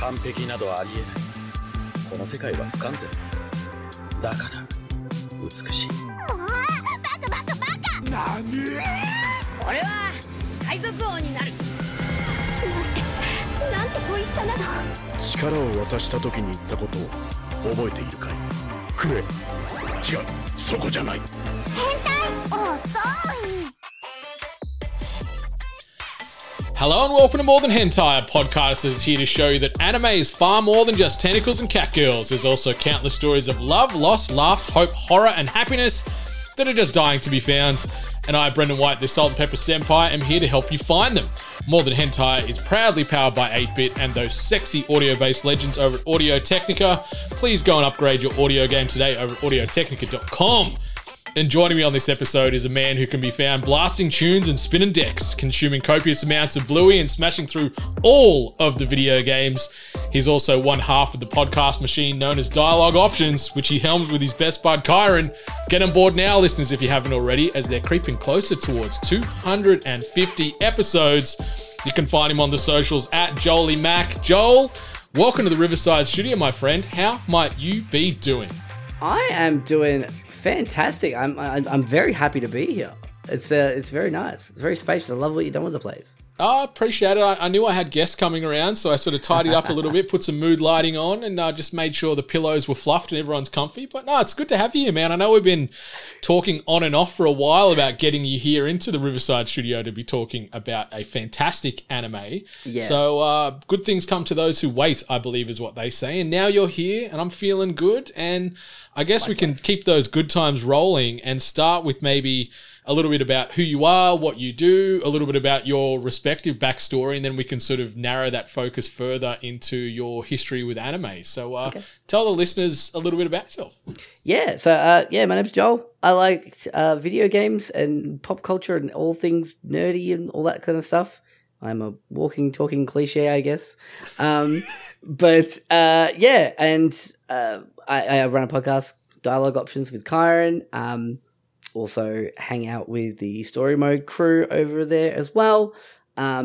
完璧などはありえない。この世界は不完全。だから美しい。もうバカ。何？俺は海賊王になる。なんて恋しさなの。力を渡した時に言ったことを覚えているかい？くれ。違う、そこじゃない。変態。遅い。Hello and welcome to More Than Hentai, a podcast that is here to show you that anime is far more than just tentacles and catgirls. There's also countless stories of love, loss, laughs, hope, horror, and happiness that are just dying to be found. And I, Brendan White, the Salt and Pepper Senpai, am here to help you find them. More Than Hentai is proudly powered by 8-Bit and those sexy audio-based legends over at Audio-Technica. Please go and upgrade your audio game today over at audiotechnica.com. And joining me on this episode is a man who can be found blasting tunes and spinning decks, consuming copious amounts of Bluey and smashing through all of the video games. He's also one half of the podcast machine known as Dialogue Options, which he helmed with his best bud, Kyron. Get on board now, listeners, if you haven't already, as they're creeping closer towards 250 episodes. You can find him on the socials at joelymac. Joel, welcome to the Riverside Studio, my friend. How might you be doing? I am doing... fantastic. I'm very happy to be here. It's very nice. It's very spacious. I love what you've done with the place. Oh, appreciate it. I knew I had guests coming around, so I sort of tidied up a little bit, put some mood lighting on, and just made sure the pillows were fluffed and everyone's comfy. But no, it's good to have you here, man. I know we've been talking on and off for a while about getting you here into the Riverside Studio to be talking about a fantastic anime. Yeah. So good things come to those who wait, I believe is what they say. And now you're here, and I'm feeling good, and I guess we can keep those good times rolling and start with maybe a little bit about who you are, what you do, a little bit about your respective backstory, and then we can sort of narrow that focus further into your history with anime. So Tell the listeners a little bit about yourself. Yeah, so my name's Joel. I like video games and pop culture and all things nerdy and all that kind of stuff. I'm a walking, talking cliche, I guess. I run a podcast, Dialogue Options with Kyron. Also hang out with the Story Mode crew over there as well. I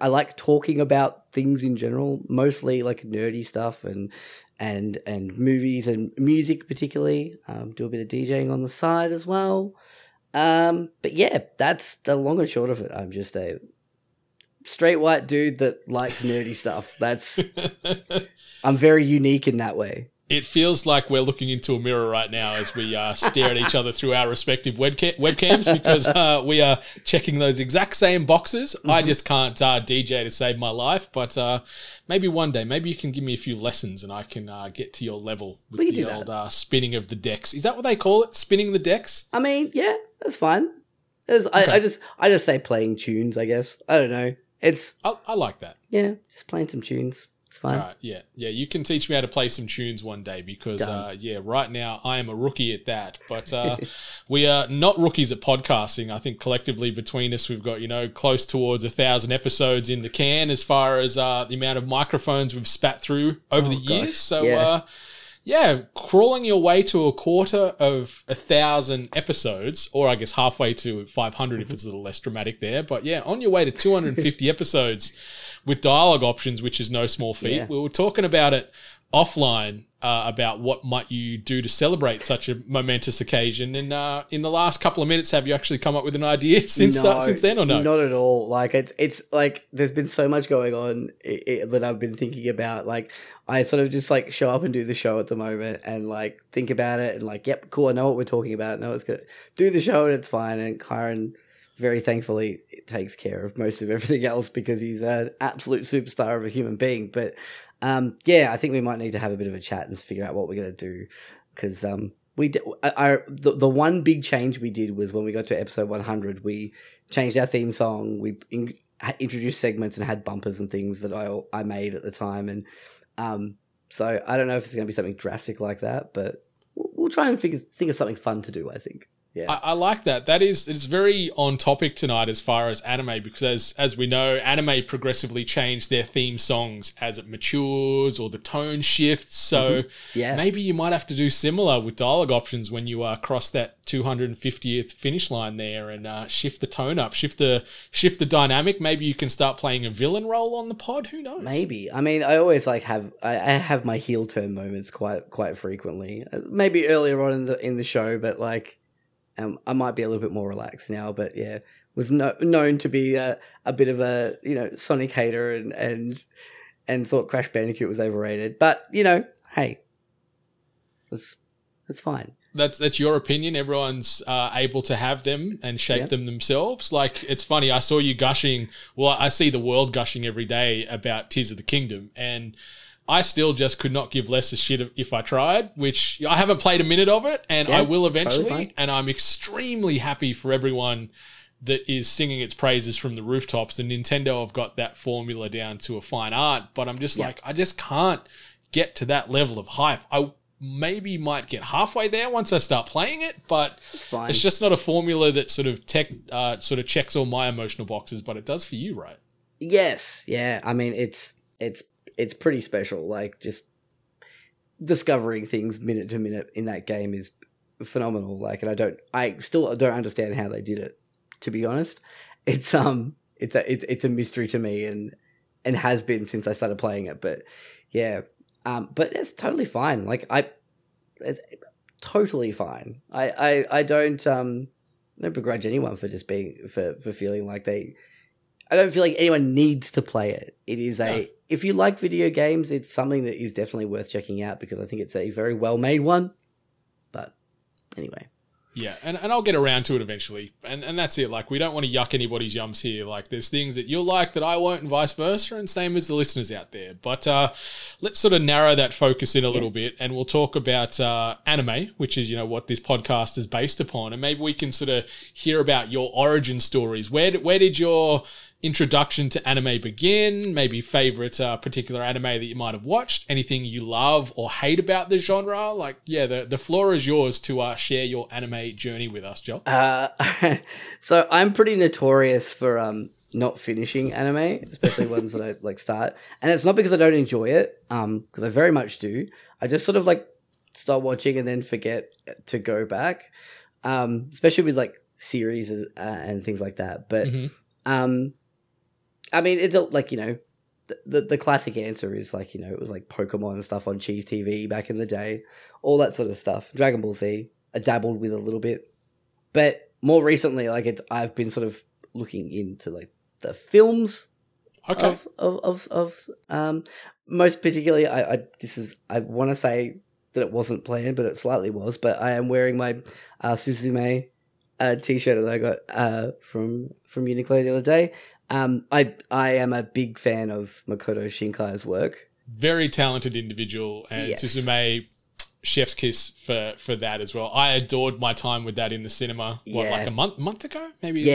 like talking about things in general, mostly like nerdy stuff and movies and music particularly. Do a bit of DJing on the side as well. That's the long and short of it. I'm just a straight white dude that likes nerdy stuff. I'm very unique in that way. It feels like we're looking into a mirror right now as we stare at each other through our respective webcams because we are checking those exact same boxes. Mm-hmm. I just can't DJ to save my life, but maybe one day, maybe you can give me a few lessons and I can get to your level with the old spinning of the decks. Is that what they call it? Spinning the decks? I mean, yeah, that's fine. Okay. I just say playing tunes, I guess. I don't know. I like that. Yeah, just playing some tunes. It's fine. All right, yeah. You can teach me how to play some tunes one day because, right now I am a rookie at that. But we are not rookies at podcasting. I think collectively between us, we've got close towards 1,000 episodes in the can as far as the amount of microphones we've spat through over the years. So yeah. Crawling your way to 250 episodes, or I guess halfway to 500 if it's a little less dramatic there. But yeah, on your way to 250 episodes. With Dialogue Options, which is no small feat. Yeah. We were talking about it offline about what might you do to celebrate such a momentous occasion. And in the last couple of minutes, have you actually come up with an idea since then or no? Not at all. Like it's like there's been so much going on that I've been thinking about. Like I sort of just like show up and do the show at the moment and like think about it and like, yep, cool. I know what we're talking about. No, it's good. Do the show and it's fine. And Kyron... very thankfully, it takes care of most of everything else because he's an absolute superstar of a human being. But I think we might need to have a bit of a chat and figure out what we're going to do because the one big change we did was when we got to episode 100, we changed our theme song, we introduced segments and had bumpers and things that I made at the time. And so I don't know if it's going to be something drastic like that, but we'll try and think of something fun to do, I think. Yeah. I like that. That is, it's very on topic tonight as far as anime, because as we know, anime progressively change their theme songs as it matures or the tone shifts. So maybe you might have to do similar with dialogue options when you cross that 250th finish line there and shift the tone up, shift the dynamic. Maybe you can start playing a villain role on the pod. Who knows? Maybe. I mean, I always have my heel turn moments quite frequently. Maybe earlier on in the show, but like. I might be a little bit more relaxed now, but yeah, was known to be a bit of a, you know, Sonic hater and thought Crash Bandicoot was overrated. But, you know, hey, that's fine. That's your opinion. Everyone's able to have them and shape them themselves. Like, it's funny. I saw you gushing. Well, I see the world gushing every day about Tears of the Kingdom, and I still just could not give less a shit if I tried, which I haven't played a minute of it, and I will eventually. Totally, and I'm extremely happy for everyone that is singing its praises from the rooftops. And Nintendo have got that formula down to a fine art, but I'm just like, I just can't get to that level of hype. I maybe might get halfway there once I start playing it, but it's just not a formula that sort of sort of checks all my emotional boxes, but it does for you, right? Yes. Yeah. I mean, it's pretty special. Like, just discovering things minute to minute in that game is phenomenal. Like, and I still don't understand how they did it, to be honest. It's a mystery to me, and has been since I started playing it. But yeah, but it's totally fine. Like, it's totally fine. I don't begrudge anyone for just being for feeling like they. I don't feel like anyone needs to play it. It is if you like video games, it's something that is definitely worth checking out, because I think it's a very well-made one. But anyway. Yeah, and I'll get around to it eventually. And that's it. Like, we don't want to yuck anybody's yums here. Like, there's things that you'll like that I won't, and vice versa, and same as the listeners out there. But let's sort of narrow that focus in a little bit, and we'll talk about anime, which is, you know, what this podcast is based upon. And maybe we can sort of hear about your origin stories. Where did your introduction to anime begin? Maybe favorite particular anime that you might have watched, anything you love or hate about the genre. Like, yeah, the floor is yours to share your anime journey with us, Joel. So I'm pretty notorious for not finishing anime, especially ones that I like start, and it's not because I don't enjoy it, because I very much do. I just sort of like start watching and then forget to go back, especially with like series and things like that. But I mean, it's like, you know, the classic answer is like, you know, it was like Pokemon and stuff on Cheese TV back in the day, all that sort of stuff. Dragon Ball Z, I dabbled with a little bit, but more recently, like I've been sort of looking into like the films of most particularly. I want to say that it wasn't planned, but it slightly was. But I am wearing my Suzume t-shirt that I got from Uniqlo the other day. I am a big fan of Makoto Shinkai's work. Very talented individual, and Suzume, chef's kiss for that as well. I adored my time with that in the cinema. What, like a month ago? Maybe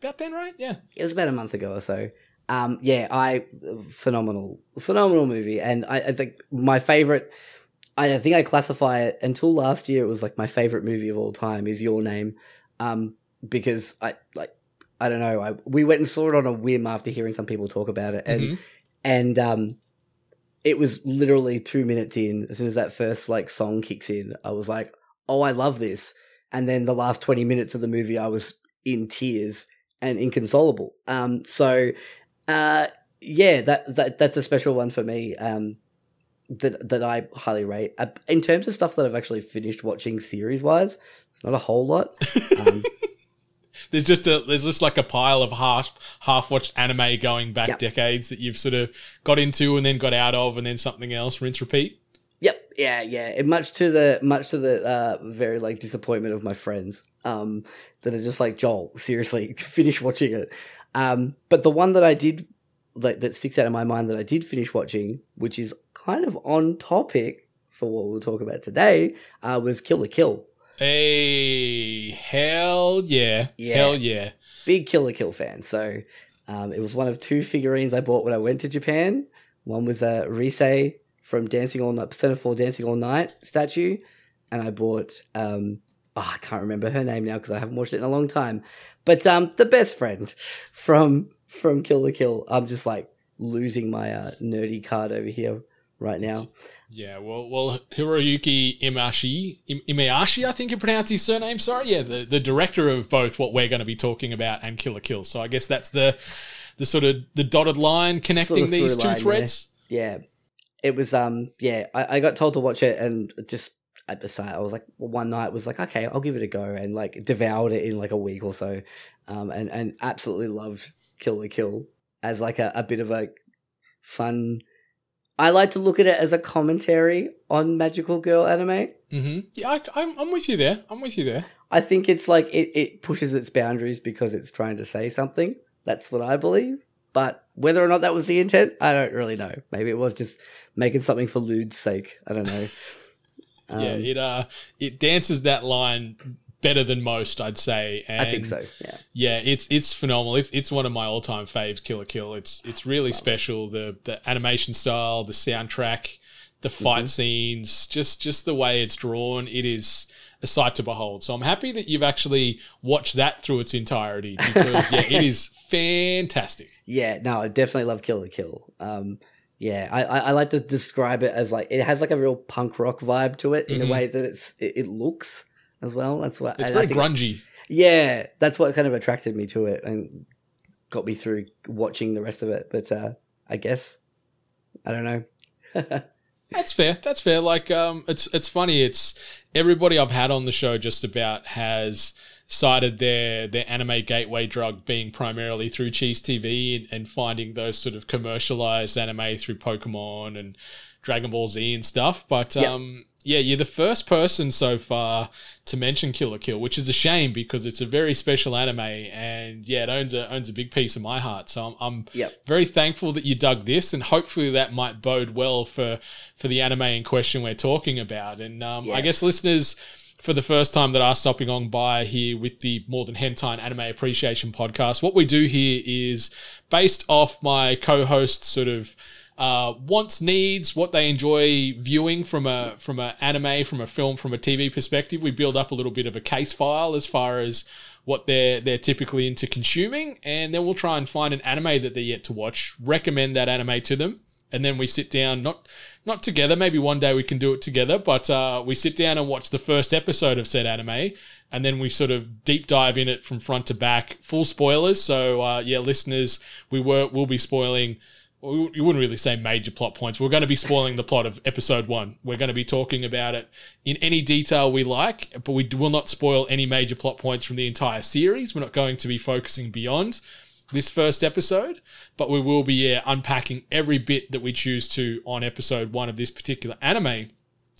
about then, right? Yeah. It was about a month ago or so. Phenomenal movie. And I think my favorite, I think I classify it until last year, it was like my favorite movie of all time is Your Name. Because I don't know. We went and saw it on a whim after hearing some people talk about it, and it was literally 2 minutes in. As soon as that first like song kicks in, I was like, "Oh, I love this!" And then the last 20 minutes of the movie, I was in tears and inconsolable. That's a special one for me. That I highly rate. In terms of stuff that I've actually finished watching series wise, it's not a whole lot. There's just like a pile of half-watched anime going back decades that you've sort of got into and then got out of, and then something else, rinse, repeat. Yep, yeah. And much to the very like disappointment of my friends, that are just like, Joel, seriously, finish watching it. But the one that I did like that sticks out in my mind that I did finish watching, which is kind of on topic for what we'll talk about today, was Kill la Kill. Hey, hell yeah. Big Kill la Kill fan. So it was one of two figurines I bought when I went to Japan. One was a Risei from Persona Four Dancing All Night statue, and I bought oh, I can't remember her name now because I haven't watched it in a long time. But the best friend from Kill la Kill. I'm just like losing my nerdy card over here right now. Yeah, well, Hiroyuki Imaishi, I think you pronounce his surname, sorry. Yeah, the director of both what we're going to be talking about and Kill la Kill. So I guess that's the sort of the dotted line connecting these two threads. Yeah. It was, I got told to watch it and just at the start, I was like, one night was like, okay, I'll give it a go, and like devoured it in like a week or so, and absolutely loved Kill la Kill as like a bit of a fun. I like to look at it as a commentary on magical girl anime. Mm-hmm. Yeah, I'm with you there. I think it's like it pushes its boundaries because it's trying to say something. That's what I believe. But whether or not that was the intent, I don't really know. Maybe it was just making something for lewd's sake. I don't know. Yeah, it dances that line better than most, I'd say. And I think so. Yeah. Yeah, it's phenomenal. It's one of my all-time faves, Kill la Kill. It's really special. The animation style, the soundtrack, the fight scenes, just the way it's drawn. It is a sight to behold. So I'm happy that you've actually watched that through its entirety because yeah, it is fantastic. Yeah, no, I definitely love Kill la Kill. Yeah, I like to describe it as like it has like a real punk rock vibe to it in the way that it looks. As well, that's what it's very grungy. Yeah, that's what kind of attracted me to it and got me through watching the rest of it. But I guess I don't know. That's fair. Like, it's funny. It's everybody I've had on the show just about has cited their anime gateway drug being primarily through Cheese TV and finding those sort of commercialized anime through Pokemon and Dragon Ball Z and stuff. But yeah, you're the first person so far to mention Kill la Kill, which is a shame because it's a very special anime and, yeah, it owns a big piece of my heart. So I'm very thankful that you dug this and hopefully that might bode well for the anime in question we're talking about. And I guess listeners, for the first time that are stopping on by here with the More Than Hentai and Anime Appreciation podcast, what we do here is based off my co-host sort of wants, needs, what they enjoy viewing from a anime, from a film, from a TV perspective. We build up a little bit of a case file as far as what they're typically into consuming, and then we'll try and find an anime that they're yet to watch, recommend that anime to them, and then we sit down, not together, maybe one day we can do it together, but we sit down and watch the first episode of said anime, and then we sort of deep dive in it from front to back, full spoilers. So yeah, listeners, we'll be spoiling. You wouldn't really say major plot points. We're going to be spoiling the plot of episode 1. We're going to be talking about it in any detail we like, but we will not spoil any major plot points from the entire series. We're not going to be focusing beyond this first episode, but we will be unpacking every bit that we choose to on episode 1 of this particular anime.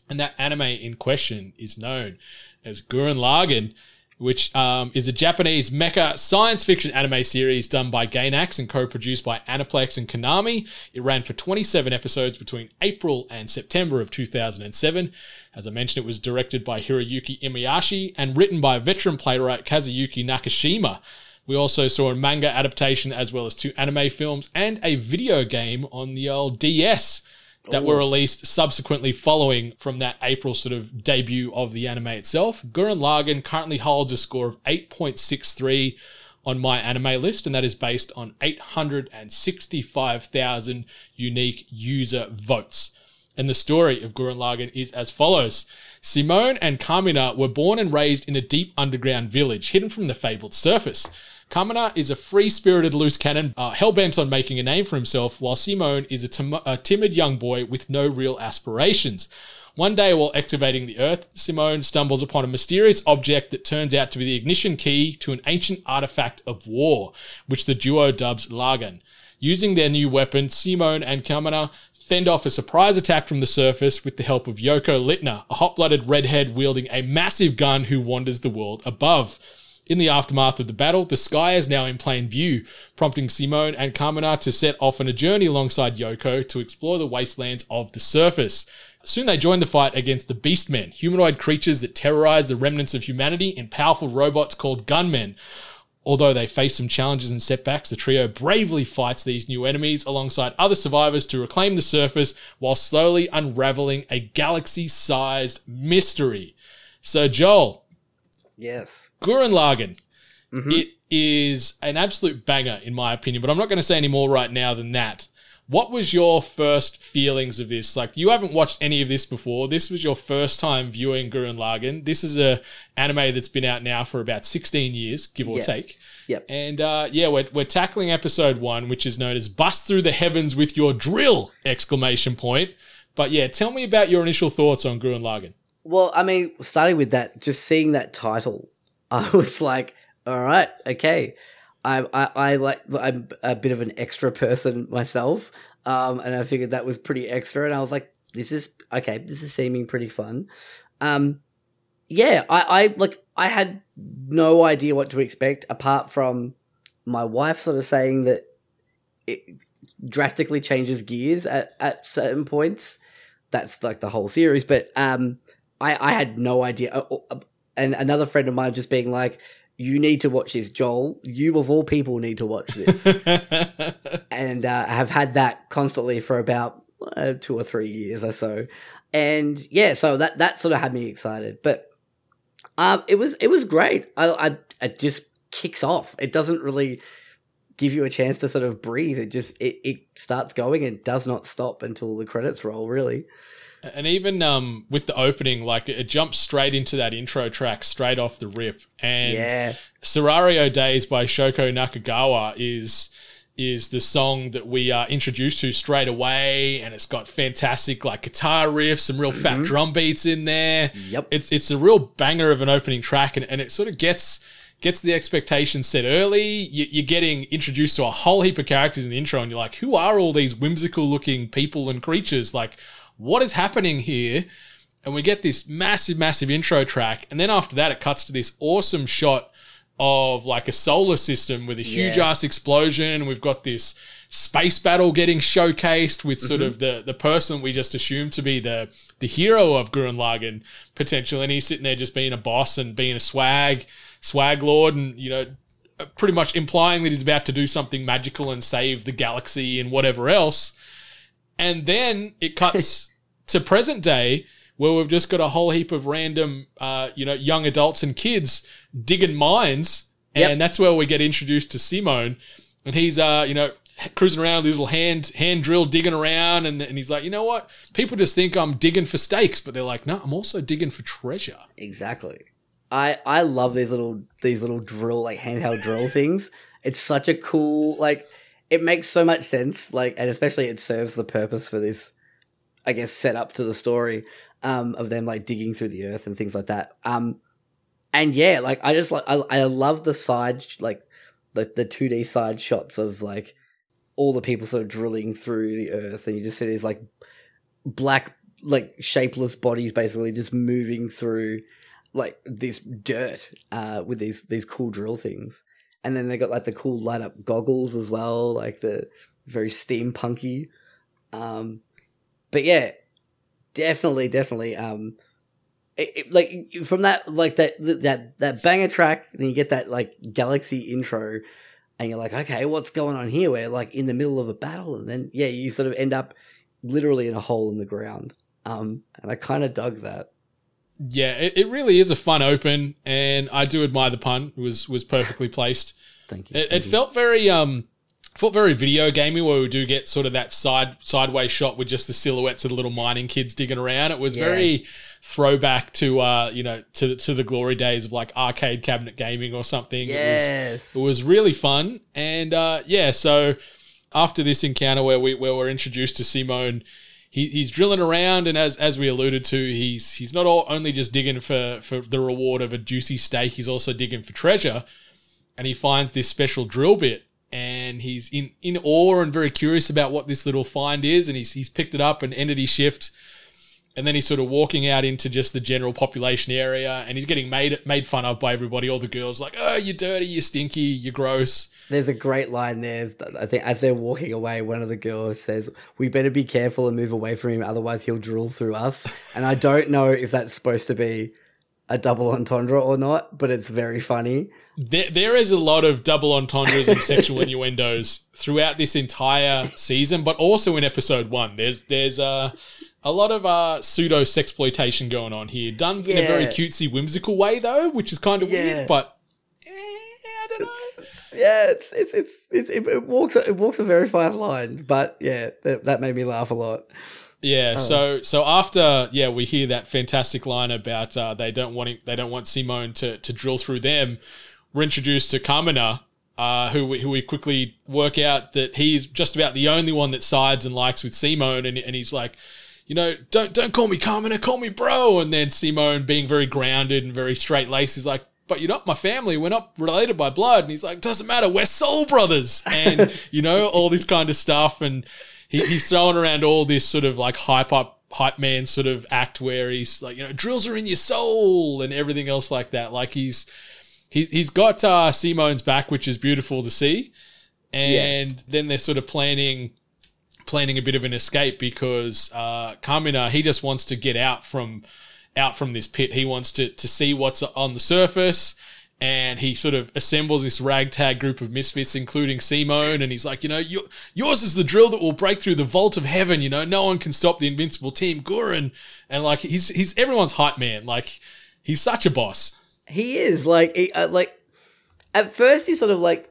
And that anime in question is known as Gurren Lagann, which is a Japanese mecha science fiction anime series done by Gainax and co-produced by Aniplex and Konami. It ran for 27 episodes between April and September of 2007. As I mentioned, it was directed by Hiroyuki Imaishi and written by veteran playwright Kazuyuki Nakashima. We also saw a manga adaptation as well as two anime films and a video game on the old DS that were released subsequently following from that April sort of debut of the anime itself. Gurren Lagann currently holds a score of 8.63 on my anime list, and that is based on 865,000 unique user votes. And the story of Gurren Lagann is as follows. Simone and Kamina were born and raised in a deep underground village, hidden from the fabled surface. Kamina is a free-spirited loose cannon, hell-bent on making a name for himself, while Simone is a timid young boy with no real aspirations. One day, while excavating the earth, Simone stumbles upon a mysterious object that turns out to be the ignition key to an ancient artifact of war, which the duo dubs Lagann. Using their new weapon, Simone and Kamina fend off a surprise attack from the surface with the help of Yoko Litner, a hot-blooded redhead wielding a massive gun who wanders the world above. In the aftermath of the battle, the sky is now in plain view, prompting Simone and Kamina to set off on a journey alongside Yoko to explore the wastelands of the surface. Soon they join the fight against the Beastmen, humanoid creatures that terrorize the remnants of humanity, and powerful robots called Gunmen. Although they face some challenges and setbacks, the trio bravely fights these new enemies alongside other survivors to reclaim the surface while slowly unraveling a galaxy-sized mystery. So Joel, Yes. Gurren Lagann. Mm-hmm. It is an absolute banger, in my opinion, but I'm not going to say any more right now than that. What was your first feelings of this? Like, you haven't watched any of this before. This was your first time viewing Gurren Lagann. This is an anime that's been out now for about 16 years, give or take. Yep. And, we're tackling episode 1, which is known as Bust Through the Heavens with Your Drill! ! But, yeah, tell me about your initial thoughts on Gurren Lagann. Well, I mean, starting with that, just seeing that title, I was like, all right, okay. I'm a bit of an extra person myself, and I figured that was pretty extra. And I was like, this is seeming pretty fun. I had no idea what to expect apart from my wife sort of saying that it drastically changes gears at certain points. That's like the whole series, but I had no idea. And another friend of mine just being like, you need to watch this, Joel. You, of all people, need to watch this. And I have had that constantly for about 2 or 3 years or so. And, yeah, so that sort of had me excited. But it was great. It just kicks off. It doesn't really give you a chance to sort of breathe. It just it starts going and does not stop until the credits roll, really. And even with the opening, like, it jumps straight into that intro track, straight off the rip. And Serario Days by Shoko Nakagawa is the song that we are introduced to straight away, and it's got fantastic, like, guitar riffs, some real fat drum beats in there. Yep. It's a real banger of an opening track, and it sort of gets the expectations set early. You're getting introduced to a whole heap of characters in the intro, and you're like, who are all these whimsical-looking people and creatures? Like, what is happening here? And we get this massive, massive intro track. And then after that, it cuts to this awesome shot of like a solar system with a huge ass explosion. We've got this space battle getting showcased with sort of the person we just assumed to be the hero of Gurren Lagann potential. And he's sitting there just being a boss and being a swag lord and, you know, pretty much implying that he's about to do something magical and save the galaxy and whatever else. And then it cuts to present day where we've just got a whole heap of random, young adults and kids digging mines. And that's where we get introduced to Simone. And he's, cruising around with his little hand drill digging around. And he's like, you know what? People just think I'm digging for steaks, but they're like, no, I'm also digging for treasure. Exactly. I love these little drill, like handheld drill things. It's such a cool, like, it makes so much sense, like, and especially it serves the purpose for this, I guess, set up to the story of them like digging through the earth and things like that. I love the side, like the 2D side shots of like all the people sort of drilling through the earth, and you just see these like black, like shapeless bodies basically just moving through like this dirt with these cool drill things. And then they got like the cool light up goggles as well, like the very steampunky. But yeah, definitely. From that, like that banger track, then you get that like galaxy intro, and you're like, okay, what's going on here? We're like in the middle of a battle, and then you sort of end up literally in a hole in the ground. And I kind of dug that. Yeah, it really is a fun open, and I do admire the pun. It was perfectly placed. Thank you. It felt very video gamey, where we do get sort of that sideways shot with just the silhouettes of the little mining kids digging around. It was very throwback to to the glory days of like arcade cabinet gaming or something. Yes, it was really fun, and so after this encounter where we're introduced to Simone. He's drilling around, and as we alluded to, he's not only just digging for the reward of a juicy steak, he's also digging for treasure, and he finds this special drill bit, and he's in awe and very curious about what this little find is, and he's picked it up and ended his shift, and then he's sort of walking out into just the general population area, and he's getting made fun of by everybody. All the girls like, oh, you're dirty, you're stinky, you're gross. There's a great line there. I think as they're walking away, one of the girls says, we better be careful and move away from him, otherwise he'll drill through us. And I don't know if that's supposed to be a double entendre or not, but it's very funny. There is a lot of double entendres and sexual innuendos throughout this entire season, but also in episode 1. There's A lot of pseudo-sexploitation going on here. Done in a very cutesy, whimsical way, though, which is kind of weird, but I don't know. It walks a very fine line, but that made me laugh a lot. Yeah, so after we hear that fantastic line about they don't want Simone to drill through them, we're introduced to Kamina, who we quickly work out that he's just about the only one that sides and likes with Simone, and he's like, you know, don't call me Kamina, call me bro. And then Simone, being very grounded and very straight laced, is like, but you're not my family. We're not related by blood. And he's like, doesn't matter. We're soul brothers, and you know, all this kind of stuff. And he's throwing around all this sort of like hype man sort of act where he's like, you know, drills are in your soul and everything else like that. Like he's got Simone's back, which is beautiful to see. And then they're sort of planning a bit of an escape because Kamina, he just wants to get out from this pit. He wants to see what's on the surface. And he sort of assembles this ragtag group of misfits, including Simone, and he's like, you know, yours is the drill that will break through the vault of heaven, you know, no one can stop the invincible team, Gurren. And, like, he's everyone's hype man. Like, he's such a boss. He is. Like, he at first he's sort of, like,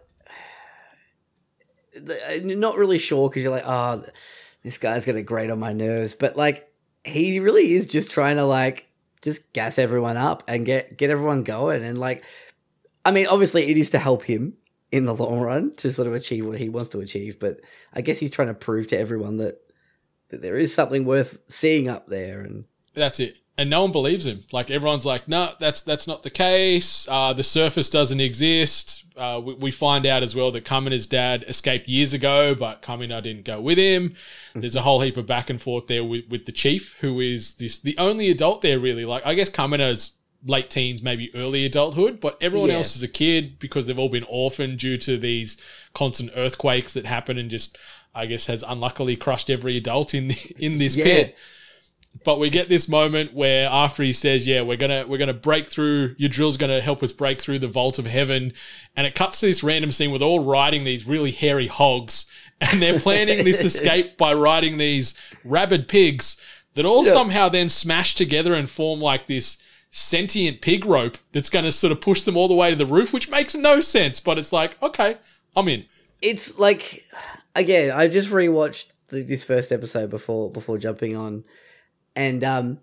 not really sure because you're like, oh, this guy's going to grate on my nerves. But, like, he really is just trying to, like, just gas everyone up and get everyone going. And, like... I mean, obviously it is to help him in the long run to sort of achieve what he wants to achieve, but I guess he's trying to prove to everyone that there is something worth seeing up there. And that's it. And no one believes him. Like, everyone's like, no, that's not the case. The surface doesn't exist. We find out as well that Kamina's dad escaped years ago, but Kamina didn't go with him. There's a whole heap of back and forth there with the chief, who is the only adult there, really. Like, I guess Kamina's late teens, maybe early adulthood, but everyone else is a kid because they've all been orphaned due to these constant earthquakes that happen and just, I guess, has unluckily crushed every adult in this pit. But we get this moment where after he says, we're gonna break through, your drill's gonna help us break through the vault of heaven, and it cuts to this random scene with all riding these really hairy hogs, and they're planning this escape by riding these rabid pigs that all somehow then smash together and form like this sentient pig rope that's going to sort of push them all the way to the roof, which makes no sense, but it's like, okay, I'm in. It's like, again, I just rewatched this first episode before jumping on, and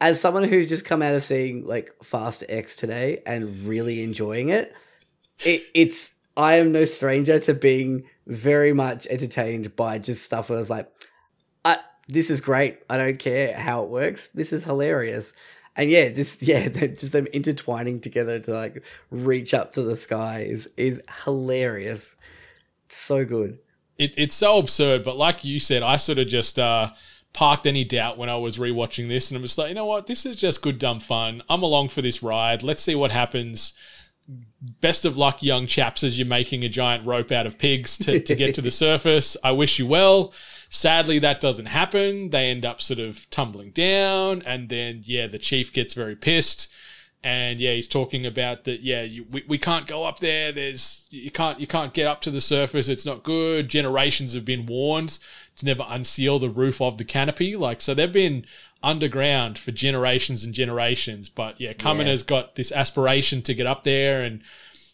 as someone who's just come out of seeing like Fast X today and really enjoying it, I am no stranger to being very much entertained by just stuff where I was like, this is great, I don't care how it works, this is hilarious. And just them intertwining together to like reach up to the sky is hilarious. It's so good. It's so absurd, but like you said, I sort of just parked any doubt when I was rewatching this, and I'm just like, you know what, this is just good dumb fun. I'm along for this ride. Let's see what happens. Best of luck, young chaps, as you're making a giant rope out of pigs to get to the surface. I wish you well. Sadly, that doesn't happen. They end up sort of tumbling down, and then, the chief gets very pissed, and, he's talking about that, we can't go up there. You can't get up to the surface. It's not good. Generations have been warned to never unseal the roof of the canopy. Like, so they've been underground for generations and generations, but, Kamina's got this aspiration to get up there and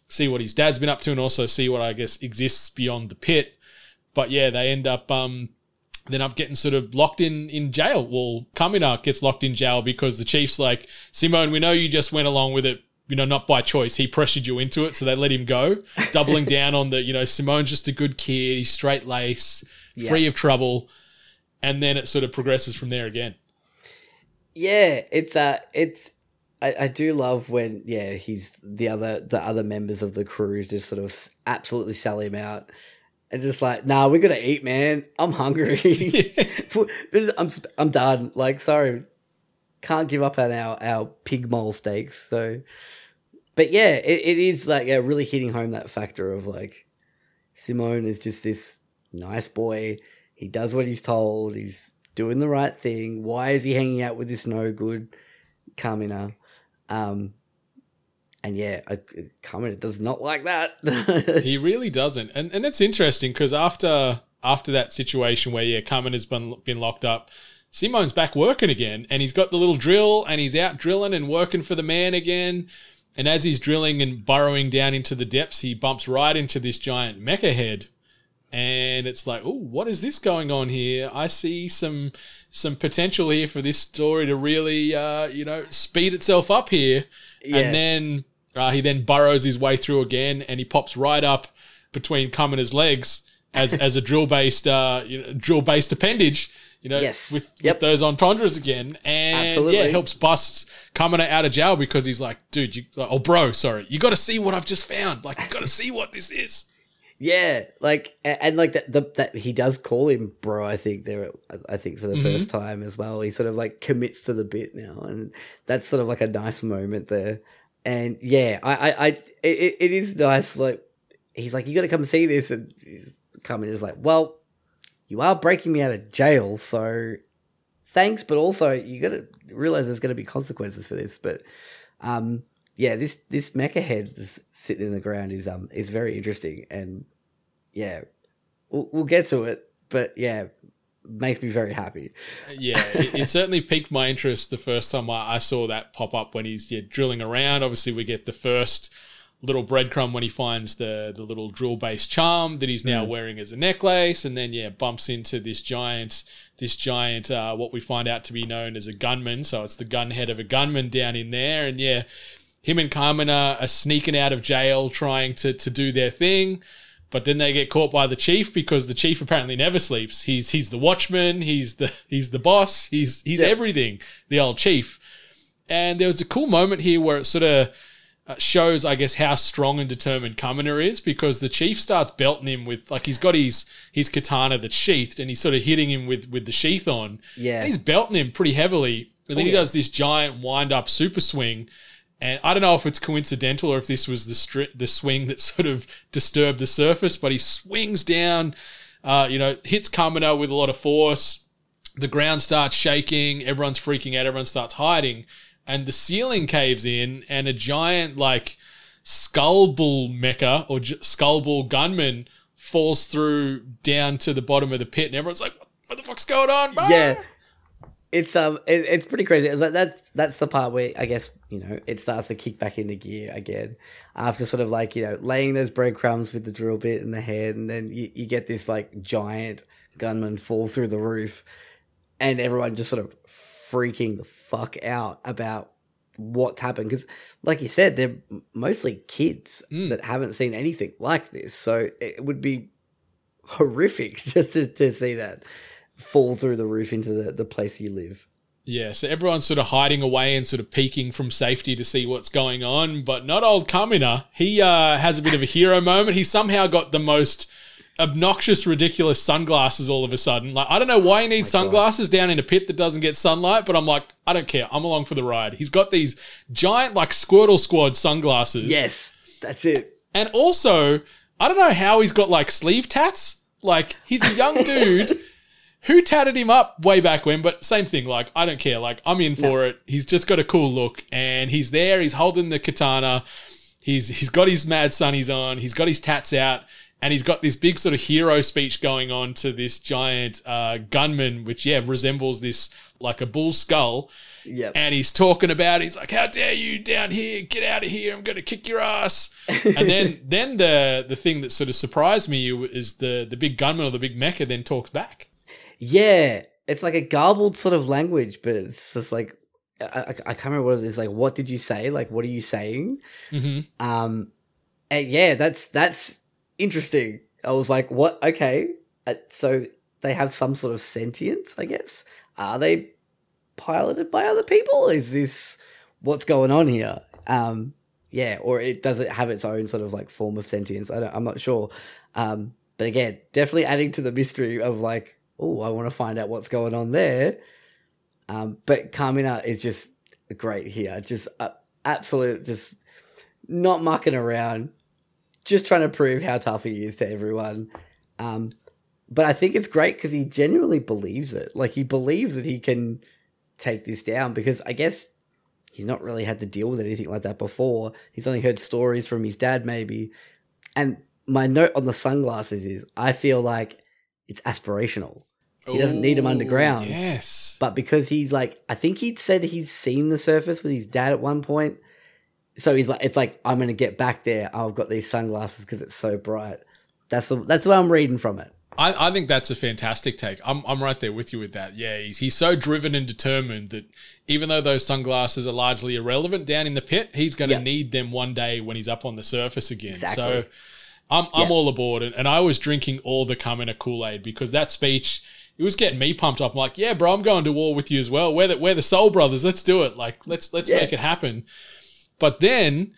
see what his dad's been up to and also see what, I guess, exists beyond the pit. But, they end up... Then I'm getting sort of locked in jail. Well, Kamina gets locked in jail because the chief's like, Simone, we know you just went along with it, you know, not by choice. He pressured you into it, so they let him go, doubling down on the, you know, Simone's just a good kid, he's straight-laced, free of trouble, and then it sort of progresses from there again. Yeah, I do love when, he's the other members of the crew just sort of absolutely sell him out. And just like, nah, we got to eat, man. I'm hungry. I'm done. Like, sorry, can't give up on our pig mole steaks. So, but it is like really hitting home that factor of like, Simone is just this nice boy. He does what he's told. He's doing the right thing. Why is he hanging out with this no good Kamina? And Kamina does not like that. He really doesn't. And it's interesting because after that situation where Kamina has been locked up, Simone's back working again, and he's got the little drill, and he's out drilling and working for the man again. And as he's drilling and burrowing down into the depths, he bumps right into this giant mecha head. And it's like, oh, what is this going on here? I see some potential here for this story to really, speed itself up here. Yeah. And then he then burrows his way through again, and he pops right up between Kamina's legs as a drill-based appendage. With those entendres again. And absolutely. Yeah, it helps bust Kamina out of jail because he's like, dude, you got to see what I've just found. Like, you got to see what this is. Yeah, that he does call him bro. I think for the first time as well, he sort of like commits to the bit now, and that's sort of like a nice moment there. And yeah, it is nice. Like he's like, you got to come see this, and he's coming. Is like, well, you are breaking me out of jail, so thanks, but also you got to realize there's going to be consequences for this. But yeah, this mecha head sitting in the ground is very interesting, and yeah, we'll get to it. But yeah, makes me very happy. Yeah, it certainly piqued my interest the first time I saw that pop up when he's drilling around. Obviously, we get the first little breadcrumb when he finds the little drill-based charm that he's now wearing as a necklace, and then bumps into this giant what we find out to be known as a gunman. So it's the gun head of a gunman down in there, and yeah. Him and Kamina are sneaking out of jail trying to do their thing, but then they get caught by the chief because the chief apparently never sleeps. He's the watchman, he's the boss, he's everything, the old chief. And there was a cool moment here where it sort of shows, I guess, how strong and determined Kamina is, because the chief starts belting him with, like, he's got his katana that's sheathed, and he's sort of hitting him with the sheath on. Yeah. And he's belting him pretty heavily, and then he does this giant wind-up super swing. And I don't know if it's coincidental or if this was the swing that sort of disturbed the surface, but he swings down, hits Kamina with a lot of force. The ground starts shaking. Everyone's freaking out. Everyone starts hiding. And the ceiling caves in, and a giant, like, skullbull mecha or skullbull gunman falls through down to the bottom of the pit. And everyone's like, what the fuck's going on, bro? Yeah. It's pretty crazy. It's like that's the part where I guess it starts to kick back into gear again after sort of like laying those breadcrumbs with the drill bit in the head, and then you get this like giant gunman fall through the roof, and everyone just sort of freaking the fuck out about what's happened, because like you said, they're mostly kids that haven't seen anything like this, so it would be horrific just to see that fall through the roof into the place you live. Yeah, so everyone's sort of hiding away and sort of peeking from safety to see what's going on, but not old Kamina. He has a bit of a hero moment. He somehow got the most obnoxious, ridiculous sunglasses all of a sudden. Like, I don't know why he needs sunglasses down in a pit that doesn't get sunlight, but I'm like, I don't care. I'm along for the ride. He's got these giant, like, Squirtle Squad sunglasses. Yes, that's it. And also, I don't know how he's got, like, sleeve tats. Like, he's a young dude... Who tatted him up way back when, but same thing, like, I don't care, like, I'm in for it. He's just got a cool look, and he's there, he's holding the katana, he's got his mad sunnies on, he's got his tats out, and he's got this big sort of hero speech going on to this giant gunman, which, resembles this, like, a bull skull. Yep. And he's talking about it. He's like, how dare you down here, get out of here, I'm going to kick your ass. And then the thing that sort of surprised me is the big gunman or the big mecha then talks back. Yeah, it's like a garbled sort of language, but it's just like, I can't remember what it is, like, what did you say? Like, what are you saying? Mm-hmm. And yeah, that's interesting. I was like, what? Okay. So they have some sort of sentience, I guess. Are they piloted by other people? Is this what's going on here? Yeah, or does it have its own sort of like form of sentience? I'm not sure. But again, definitely adding to the mystery of like, oh, I want to find out what's going on there. But Kamina is just great here. Just absolute, just not mucking around, just trying to prove how tough he is to everyone. But I think it's great because he genuinely believes it. Like, he believes that he can take this down because I guess he's not really had to deal with anything like that before. He's only heard stories from his dad maybe. And my note on the sunglasses is I feel like it's aspirational. He doesn't need him underground. Yes. But because he's like, I think he'd said he's seen the surface with his dad at one point. So he's like, it's like, I'm going to get back there. I've got these sunglasses because it's so bright. That's what I'm reading from it. I think that's a fantastic take. I'm right there with you with that. Yeah, he's so driven and determined that even though those sunglasses are largely irrelevant down in the pit, he's going to need them one day when he's up on the surface again. Exactly. So I'm all aboard. And I was drinking all the Kamina Kool-Aid because that speech, it was getting me pumped up. I'm like, yeah, bro, I'm going to war with you as well. We're the Soul Brothers. Let's do it. Like, let's make it happen. But then...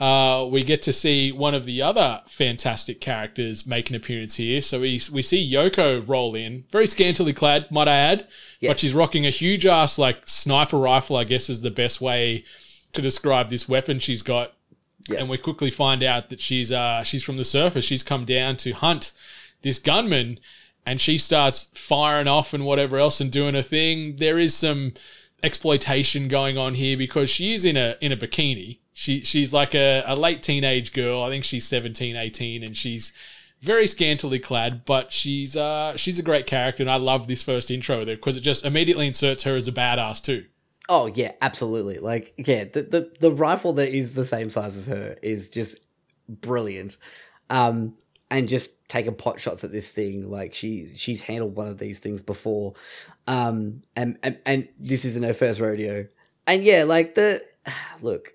we get to see one of the other fantastic characters make an appearance here. So we see Yoko roll in, very scantily clad, might I add, but she's rocking a huge ass like sniper rifle, I guess is the best way to describe this weapon she's got. Yep. And we quickly find out that she's from the surface. She's come down to hunt this gunman, and she starts firing off and whatever else and doing her thing. There is some exploitation going on here because she is in a bikini. She's like a late teenage girl. I think she's 17, 18, and she's very scantily clad, but she's a great character, and I love this first intro with her because it just immediately inserts her as a badass too. Oh, yeah, absolutely. Like, yeah, the rifle that is the same size as her is just brilliant. And just taking pot shots at this thing. Like, she's handled one of these things before. And this isn't her first rodeo. And, yeah, like, look...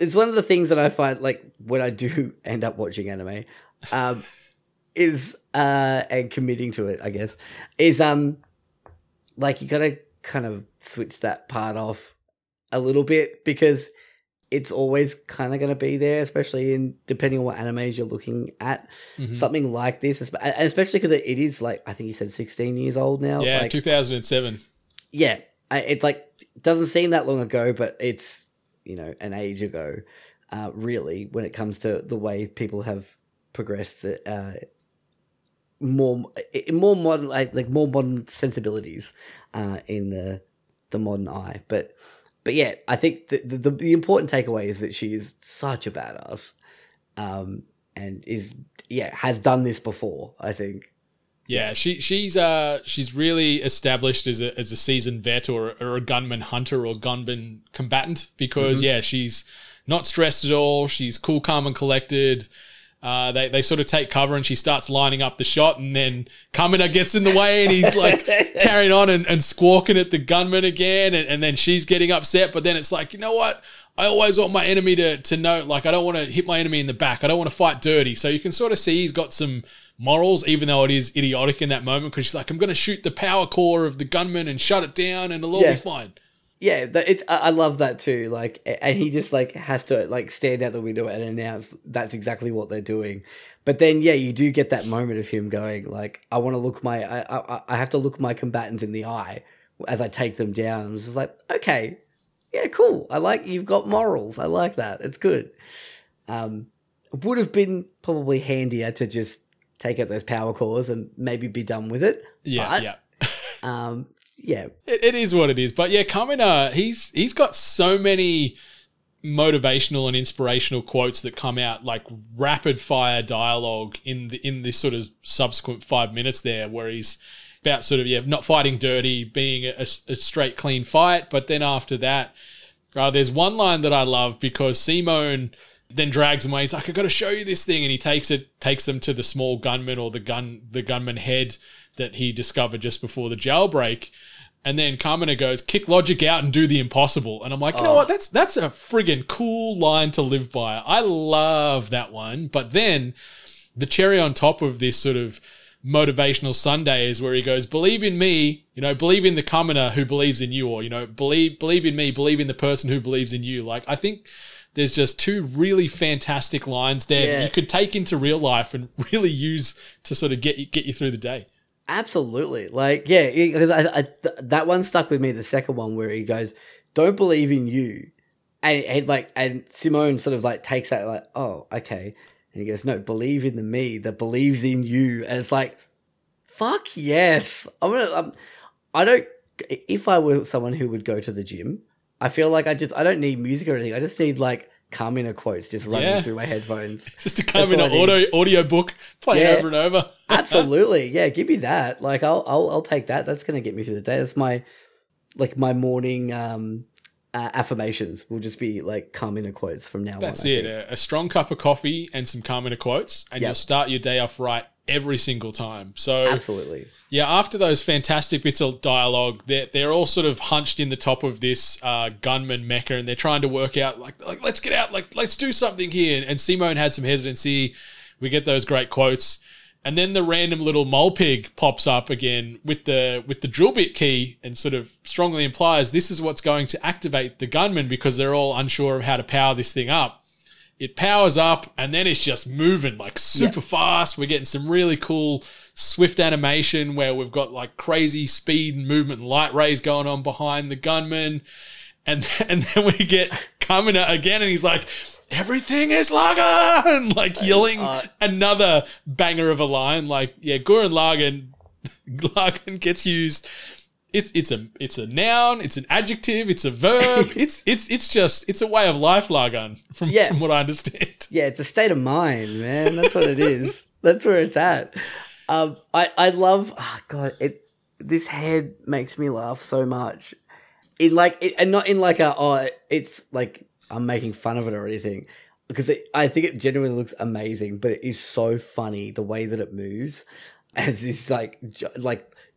It's one of the things that I find, like, when I do end up watching anime, and committing to it, I guess, is, like, you gotta kind of switch that part off a little bit because it's always kind of gonna be there, especially depending on what animes you're looking at. Mm-hmm. Something like this, and especially because it is, like, I think you said 16 years old now. Yeah, like, 2007. Yeah. It's, like, doesn't seem that long ago, but it's... you know, an age ago, really, when it comes to the way people have progressed, more modern, like more modern sensibilities, in the modern eye. But yeah, I think the important takeaway is that she is such a badass, and has done this before, I think. Yeah, she's really established as a seasoned vet or a gunman hunter or gunman combatant because she's not stressed at all. She's cool, calm, and collected. They sort of take cover and she starts lining up the shot, and then Kamina gets in the way and he's like carrying on and squawking at the gunman again, and then she's getting upset, but then it's like, you know what? I always want my enemy to know, like, I don't want to hit my enemy in the back. I don't want to fight dirty. So you can sort of see he's got some morals, even though it is idiotic in that moment, because she's like, I'm going to shoot the power core of the gunman and shut it down and it'll all be fine. Yeah, I love that too. Like, and he just, like, has to, like, stand out the window and announce that's exactly what they're doing. But then, yeah, you do get that moment of him going, like, I want to look I have to look my combatants in the eye as I take them down. And it's just like, okay. Yeah, cool. I like you've got morals. I like that. It's good. Would have been probably handier to just take out those power cores and maybe be done with it. Yeah, but, it is what it is. But yeah, Kamina, he's got so many motivational and inspirational quotes that come out like rapid fire dialogue in this sort of subsequent 5 minutes there, where he's about sort of, not fighting dirty, being a straight, clean fight. But then after that, there's one line that I love because Simone then drags him away. He's like, I've got to show you this thing. And he takes them to the small gunman or the gunman head that he discovered just before the jailbreak. And then Kamina goes, kick logic out and do the impossible. And I'm like, you know what? That's a friggin' cool line to live by. I love that one. But then the cherry on top of this sort of motivational Sunday is where he goes, believe in me, believe in the Kamina who believes in you, or, believe in me, believe in the person who believes in you. Like, I think there's just two really fantastic lines there that you could take into real life and really use to sort of get you through the day. Absolutely. Like, yeah, because that one stuck with me, the second one where he goes, don't believe in you. And Simone sort of like takes that like, oh, okay. And he goes, no, believe in the me that believes in you. And it's like, fuck yes. If I were someone who would go to the gym, I feel like I don't need music or anything. I just need like Kamina quotes just running through my headphones. Just a Kamina audio book playing over and over. Absolutely. Yeah, give me that. Like I'll take that. That's going to get me through the day. That's my my morning affirmations will just be like Kamina quotes from now on. That's it. A strong cup of coffee and some Kamina quotes and you'll start your day off right every single time. So absolutely. Yeah, after those fantastic bits of dialogue, they're all sort of hunched in the top of this gunman mecha and they're trying to work out like let's get out, let's do something here. And Simone had some hesitancy. We get those great quotes. And then the random little mole pig pops up again with the drill bit key and sort of strongly implies this is what's going to activate the gunmen because they're all unsure of how to power this thing up. It powers up and then it's just moving like super fast. We're getting some really cool swift animation where we've got like crazy speed and movement and light rays going on behind the gunman. And then we get Kamina again and he's like, everything is Lagann! Like yelling another banger of a line. Like, yeah, Gurren Lagann gets used. It's a noun, it's an adjective, it's a verb, it's just a way of life, Lagann, from what I understand. Yeah, it's a state of mind, man. That's what it is. That's where it's at. I love this head makes me laugh so much. It's like I'm making fun of it or anything. Because I think it genuinely looks amazing, but it is so funny the way that it moves as this like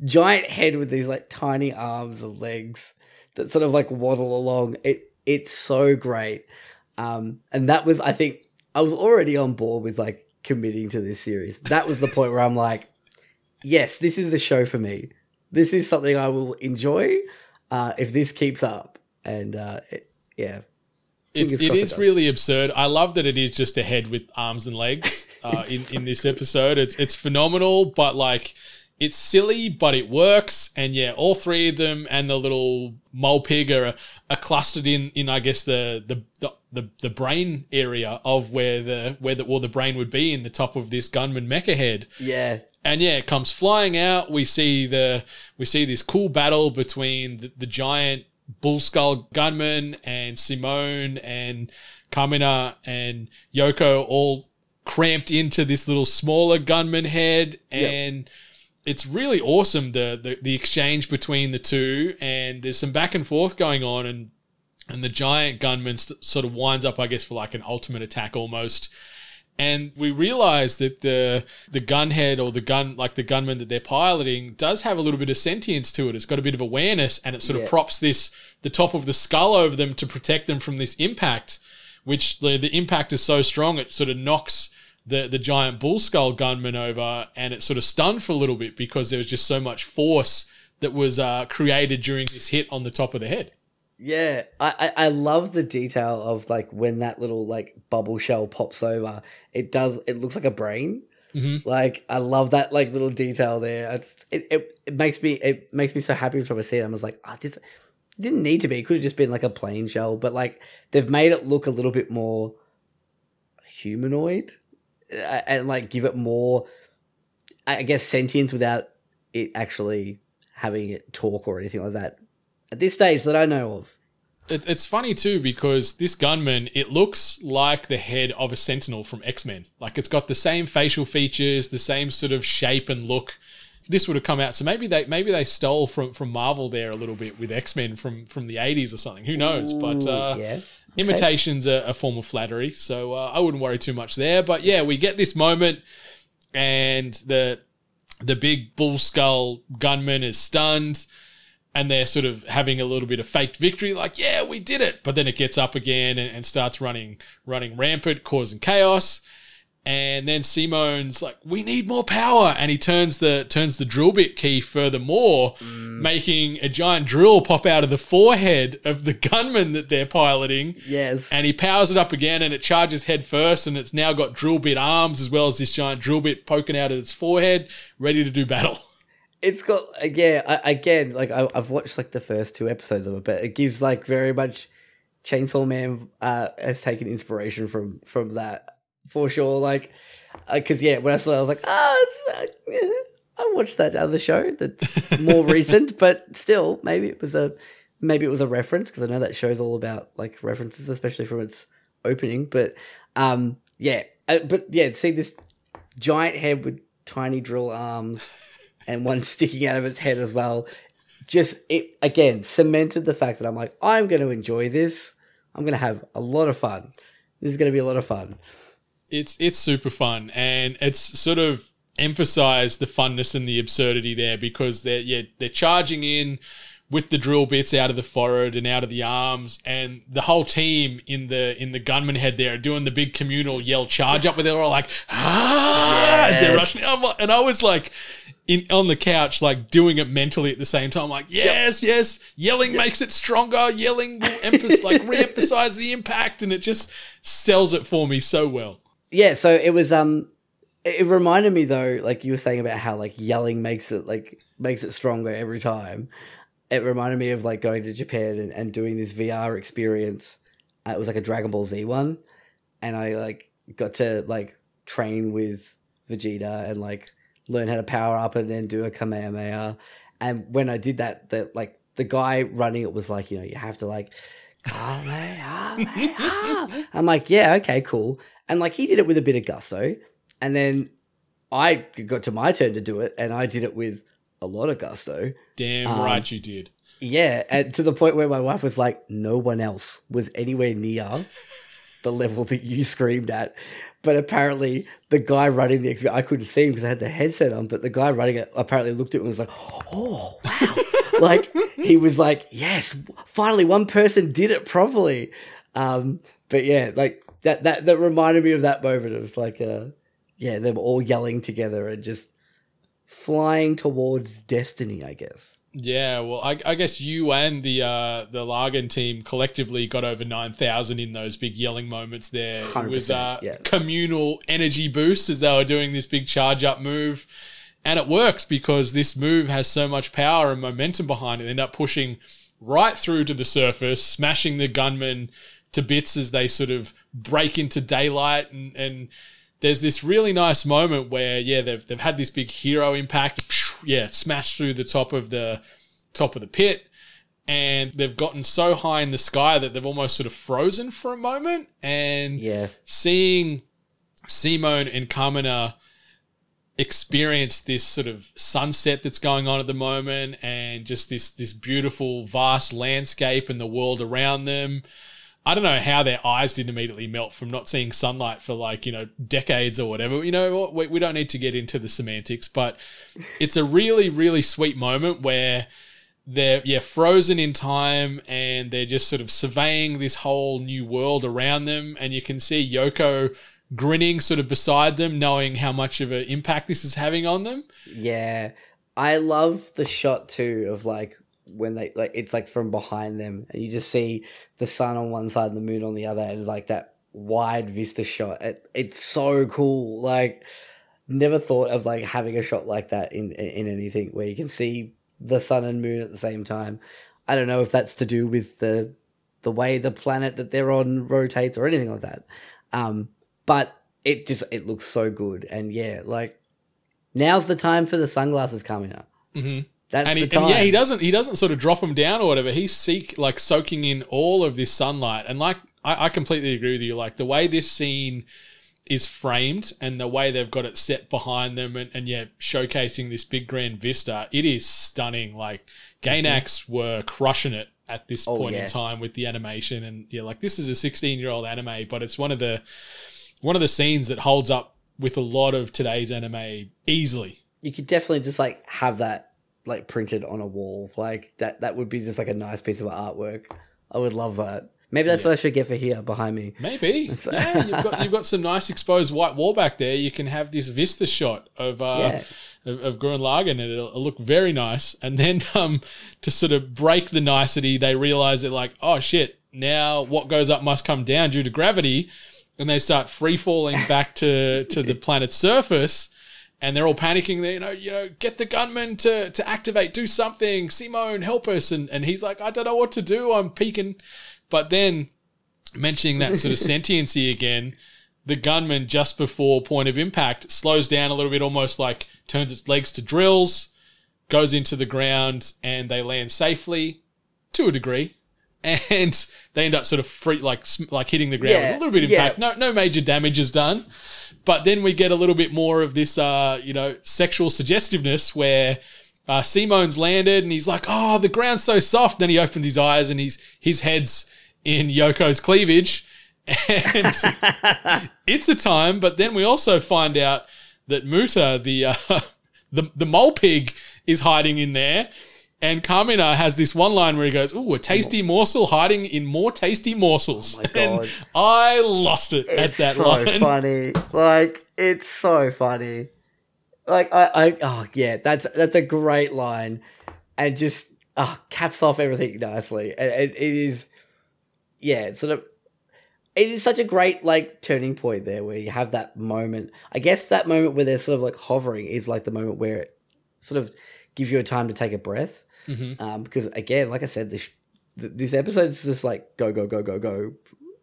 giant head with these like tiny arms and legs that sort of like waddle along. It's so great. And that was, I think I was already on board with like committing to this series. That was the point where I'm like, yes, this is a show for me. This is something I will enjoy if this keeps up. And It is really absurd. I love that it is just a head with arms and legs in this episode. It's phenomenal, but like it's silly, but it works. And yeah, all three of them and the little mole pig are clustered in I guess the brain area of where the brain would be in the top of this gunman mecha head. Yeah. And yeah, it comes flying out. We see this cool battle between the giant Bullskull Gunman and Simone and Kamina and Yoko all cramped into this little smaller gunman head, and it's really awesome the exchange between the two, and there's some back and forth going on, and the giant gunman sort of winds up, I guess, for like an ultimate attack almost. And we realize that the gun head or the gunman that they're piloting does have a little bit of sentience to it. It's got a bit of awareness, and it sort of props the top of the skull over them to protect them from this impact, which the impact is so strong it sort of knocks the giant bull skull gunman over, and it sort of stunned for a little bit because there was just so much force that was created during this hit on the top of the head. Yeah, I love the detail of like when that little like bubble shell pops over, it looks like a brain. Mm-hmm. Like I love that like little detail there. It makes me so happy when I see it. I was like, this didn't need to be. It could have just been like a plain shell, but like they've made it look a little bit more humanoid and like give it more, I guess, sentience without it actually having it talk or anything like that. At this stage that I know of. It's funny too because this gunman, it looks like the head of a Sentinel from X-Men. Like it's got the same facial features, the same sort of shape and look. This would have come out. So maybe they stole from Marvel there a little bit with X-Men from the 80s or something. Who knows? But imitation's a form of flattery. So I wouldn't worry too much there. But yeah, we get this moment and the big bull skull gunman is stunned. And they're sort of having a little bit of faked victory, like, yeah, we did it. But then it gets up again and starts running rampant, causing chaos. And then Simone's like, we need more power. And he turns the drill bit key furthermore, making a giant drill pop out of the forehead of the gunman that they're piloting. Yes. And he powers it up again and it charges head first. And it's now got drill bit arms as well as this giant drill bit poking out of its forehead, ready to do battle. It's got, I've watched like the first two episodes of it, but it gives like very much Chainsaw Man has taken inspiration from that for sure. Like, because when I saw it, I was like, I watched that other show that's more recent, but still, maybe it was a reference because I know that show's all about like references, especially from its opening, but see this giant head with tiny drill arms and one sticking out of its head as well. Just, it again cemented the fact that I'm like, I'm going to enjoy this. I'm going to have a lot of fun. This is going to be a lot of fun. It's super fun, and it's sort of emphasized the funness and the absurdity there, because they're charging in with the drill bits out of the forehead and out of the arms, and the whole team in the gunman head there are doing the big communal yell charge up, where they're all like, ah, yes, as they're rushing. And I was like, on the couch, like doing it mentally at the same time, like, yes, yelling makes it stronger. Yelling will re-emphasize the impact, and it just sells it for me so well. Yeah, so it was, it reminded me though, like you were saying about how like yelling makes it stronger every time. It reminded me of like going to Japan and doing this VR experience. It was like a Dragon Ball Z one. And I like got to like train with Vegeta and like learn how to power up and then do a Kamehameha. And when I did that, the guy running it was like, you know, you have to like, Kamehameha. I'm like, yeah, okay, cool. And like he did it with a bit of gusto. And then I got to my turn to do it, and I did it with a lot of gusto. Damn right you did. Yeah, and to the point where my wife was like, no one else was anywhere near the level that you screamed at. But apparently the guy running the experience, I couldn't see him because I had the headset on, but the guy running it apparently looked at it and was like, oh, wow. Like, he was like, yes, finally one person did it properly. But yeah, like that reminded me of that moment of like, they were all yelling together and just flying towards destiny, I guess. Yeah, well, I guess you and the Lagann team collectively got over 9,000 in those big yelling moments there. It was communal energy boost as they were doing this big charge-up move. And it works because this move has so much power and momentum behind it. They end up pushing right through to the surface, smashing the gunmen to bits as they sort of break into daylight, and there's this really nice moment where, they've had this big hero impact, smashed through the top of the pit, and they've gotten so high in the sky that they've almost sort of frozen for a moment. And seeing Simone and Kamina experience this sort of sunset that's going on at the moment, and just this beautiful vast landscape and the world around them. I don't know how their eyes didn't immediately melt from not seeing sunlight for like, you know, decades or whatever. You know, we don't need to get into the semantics, but it's a really, really sweet moment where they're frozen in time and they're just sort of surveying this whole new world around them. And you can see Yoko grinning sort of beside them, knowing how much of an impact this is having on them. Yeah. I love the shot too of like, when they like it's like from behind them and you just see the sun on one side and the moon on the other, and like that wide vista shot, it's so cool. Like, never thought of like having a shot like that in anything where you can see the sun and moon at the same time. I don't know if that's to do with the way the planet that they're on rotates or anything like that, but it looks so good. And like, now's the time for the sunglasses coming up. Mm-hmm. That's and, the he, time. And yeah, he doesn't sort of drop them down or whatever. He's soaking in all of this sunlight. And like, I completely agree with you. Like, the way this scene is framed and the way they've got it set behind them and showcasing this big grand vista, it is stunning. Like, Gainax were crushing it at this point in time with the animation. And like, this is a 16-year-old anime, but it's one of the scenes that holds up with a lot of today's anime easily. You could definitely just like have that like printed on a wall, like that would be just like a nice piece of artwork. I would love that. Maybe that's what I should get for here behind me. Maybe. So. Yeah, you've got some nice exposed white wall back there. You can have this vista shot of Gurren Lagann, and it'll look very nice. And then to sort of break the nicety, they realize they're like, oh shit, now what goes up must come down due to gravity, and they start free falling back to the planet's surface. And they're all panicking there, you know, get the gunman to activate, do something, Simone, help us. And he's like, I don't know what to do, I'm peeking. But then, mentioning that sort of sentiency again, the gunman just before point of impact slows down a little bit, almost like turns its legs to drills, goes into the ground, and they land safely, to a degree. and they end up sort of free, like hitting the ground with a little bit of impact. No major damage is done. But then we get a little bit more of this, sexual suggestiveness where Simone's landed and he's like, oh, the ground's so soft. Then he opens his eyes and his head's in Yoko's cleavage. And it's a time, but then we also find out that Muta, the mole pig, is hiding in there. And Kamina has this one line where he goes, ooh, a tasty morsel hiding in more tasty morsels. Oh my God. And I lost it at that line. It's so funny. It's so funny. That's a great line. And just caps off everything nicely. And it is such a great, turning point there where you have that moment. I guess that moment where they're sort of, hovering is, the moment where it sort of gives you a time to take a breath. Mm-hmm. Because, again, like I said, this episode is just, go, go, go, go, go,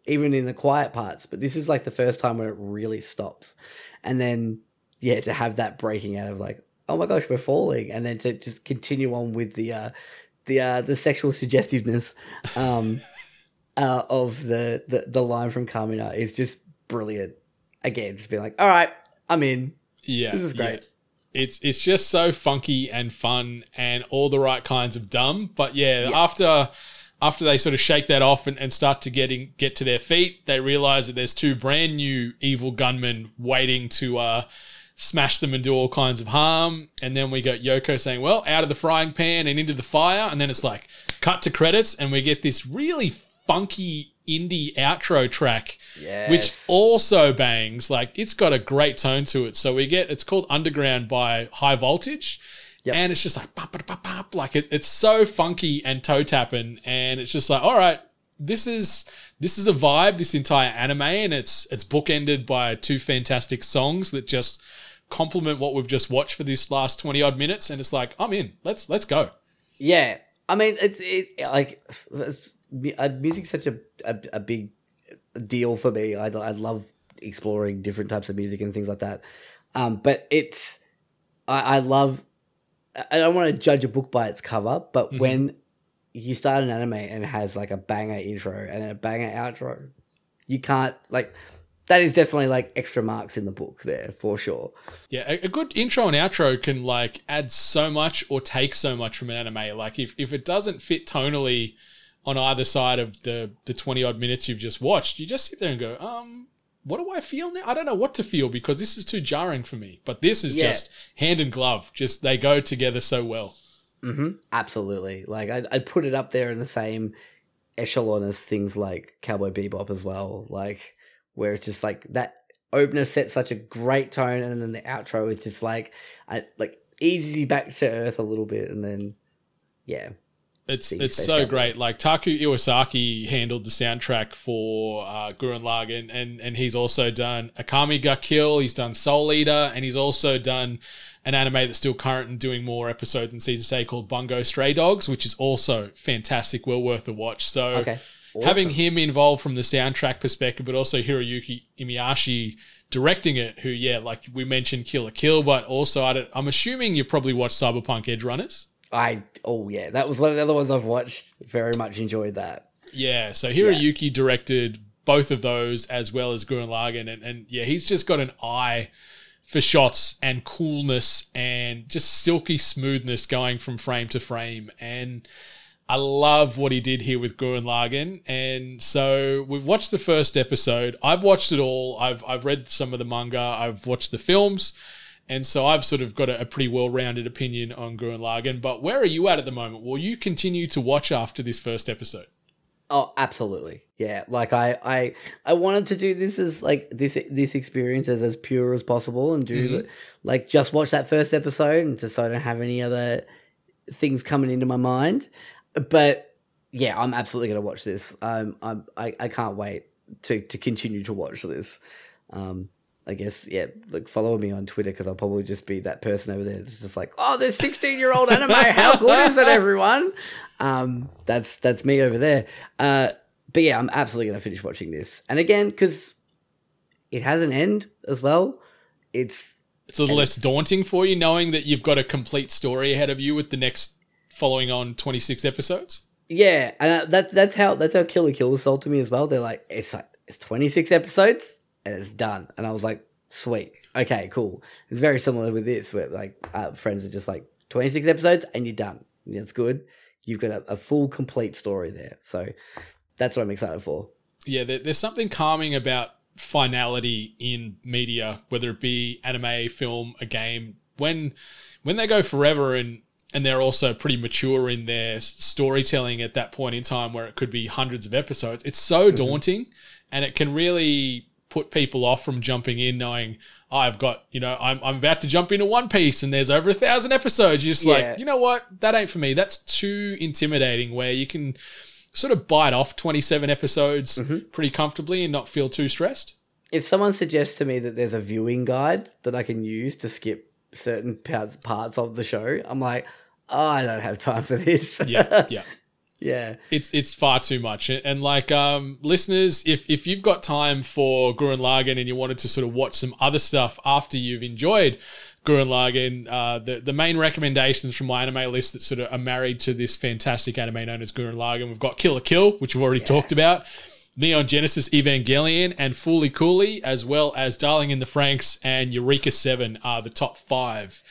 even in the quiet parts. But this is, the first time where it really stops. And then, to have that breaking out of, oh, my gosh, we're falling. And then to just continue on with the sexual suggestiveness of the line from Kamina is just brilliant. Again, just being all right, I'm in. Yeah, this is great. Yeah. It's just so funky and fun and all the right kinds of dumb. But after they sort of shake that off and start to get to their feet, they realize that there's two brand new evil gunmen waiting to smash them and do all kinds of harm. And then we got Yoko saying, well, out of the frying pan and into the fire. And then it's cut to credits, and we get this really funky indie outro track, which also bangs. It's got a great tone to it. So it's called Underground by High Voltage, and it's just bop, bop, bop, bop. It's so funky and toe tapping, and it's just all right, this is a vibe. This entire anime, and it's bookended by two fantastic songs that just complement what we've just watched for this last 20 odd minutes. And it's I'm in. Let's go. Yeah, I mean music's such a big deal for me. I love exploring different types of music and things like that. But I don't want to judge a book by its cover, but when you start an anime and it has a banger intro and then a banger outro, you can't that is definitely extra marks in the book there for sure. Yeah, a good intro and outro can add so much or take so much from an anime. If it doesn't fit tonally on either side of the 20-odd minutes you've just watched, you just sit there and go, what do I feel now? I don't know what to feel because this is too jarring for me. But this is just hand and glove. Just they go together so well. Mm-hmm. Absolutely. I'd put it up there in the same echelon as things like Cowboy Bebop as well, where it's just that opener sets such a great tone, and then the outro is just eases you back to earth a little bit, and then, yeah. It's so great. Taku Iwasaki handled the soundtrack for Gurren Lagann, and he's also done Akame ga Kill, he's done Soul Eater, and he's also done an anime that's still current and doing more episodes in season 8 called Bungo Stray Dogs, which is also fantastic, well worth a watch. So having him involved from the soundtrack perspective, but also Hiroyuki Imaishi directing it, who, we mentioned Kill la Kill, but also I'm assuming you've probably watched Cyberpunk Edgerunners. That was one of the other ones I've watched. Very much enjoyed that. Yeah, so Hiroyuki directed both of those as well as Gurren Lagann, and he's just got an eye for shots and coolness and just silky smoothness going from frame to frame, and I love what he did here with Gurren Lagann. And so we've watched the first episode. I've watched it all. I've read some of the manga. I've watched the films. And so I've sort of got a pretty well-rounded opinion on Gurren Lagann. But where are you at the moment? Will you continue to watch after this first episode? Oh, absolutely. Yeah. I wanted to do this as this experience as pure as possible and do just watch that first episode and just so I don't have any other things coming into my mind. But yeah, I'm absolutely going to watch this. I can't wait to continue to watch this. I guess, follow me on Twitter because I'll probably just be that person over there that's just this 16-year-old anime, how good is it, everyone? That's me over there. But I'm absolutely going to finish watching this. And again, because it has an end as well, it's a little less daunting for you knowing that you've got a complete story ahead of you with the next following on 26 episodes. Yeah, and that's how Kill la Kill was sold to me as well. They're like it's 26 episodes and it's done, and I was like, sweet, okay, cool. It's very similar with this, where like friends are just like 26 episodes and you're done. That's good. You've got a full, complete story there. So that's what I'm excited for. Yeah, there's something calming about finality in media, whether it be anime, film, a game. When they go forever and they're also pretty mature in their storytelling at that point in time where it could be hundreds of episodes, it's so daunting and it can really put people off from jumping in knowing, oh, I've got, I'm about to jump into One Piece and there's over 1,000 episodes. You're just like, you know what? That ain't for me. That's too intimidating, where you can sort of bite off 27 episodes pretty comfortably and not feel too stressed. If someone suggests to me that there's a viewing guide that I can use to skip certain parts of the show, I'm like, oh, I don't have time for this. Yeah. It's far too much. And like, listeners, if you've got time for Gurren Lagann and you wanted to sort of watch some other stuff after you've enjoyed Gurren Lagann, the main recommendations from my anime list that sort of are married to this fantastic anime known as Gurren Lagann, we've got Kill la Kill, which we've already talked about, Neon Genesis Evangelion and Fooly Cooly, as well as Darling in the Franxx and Eureka 7 are the top 5.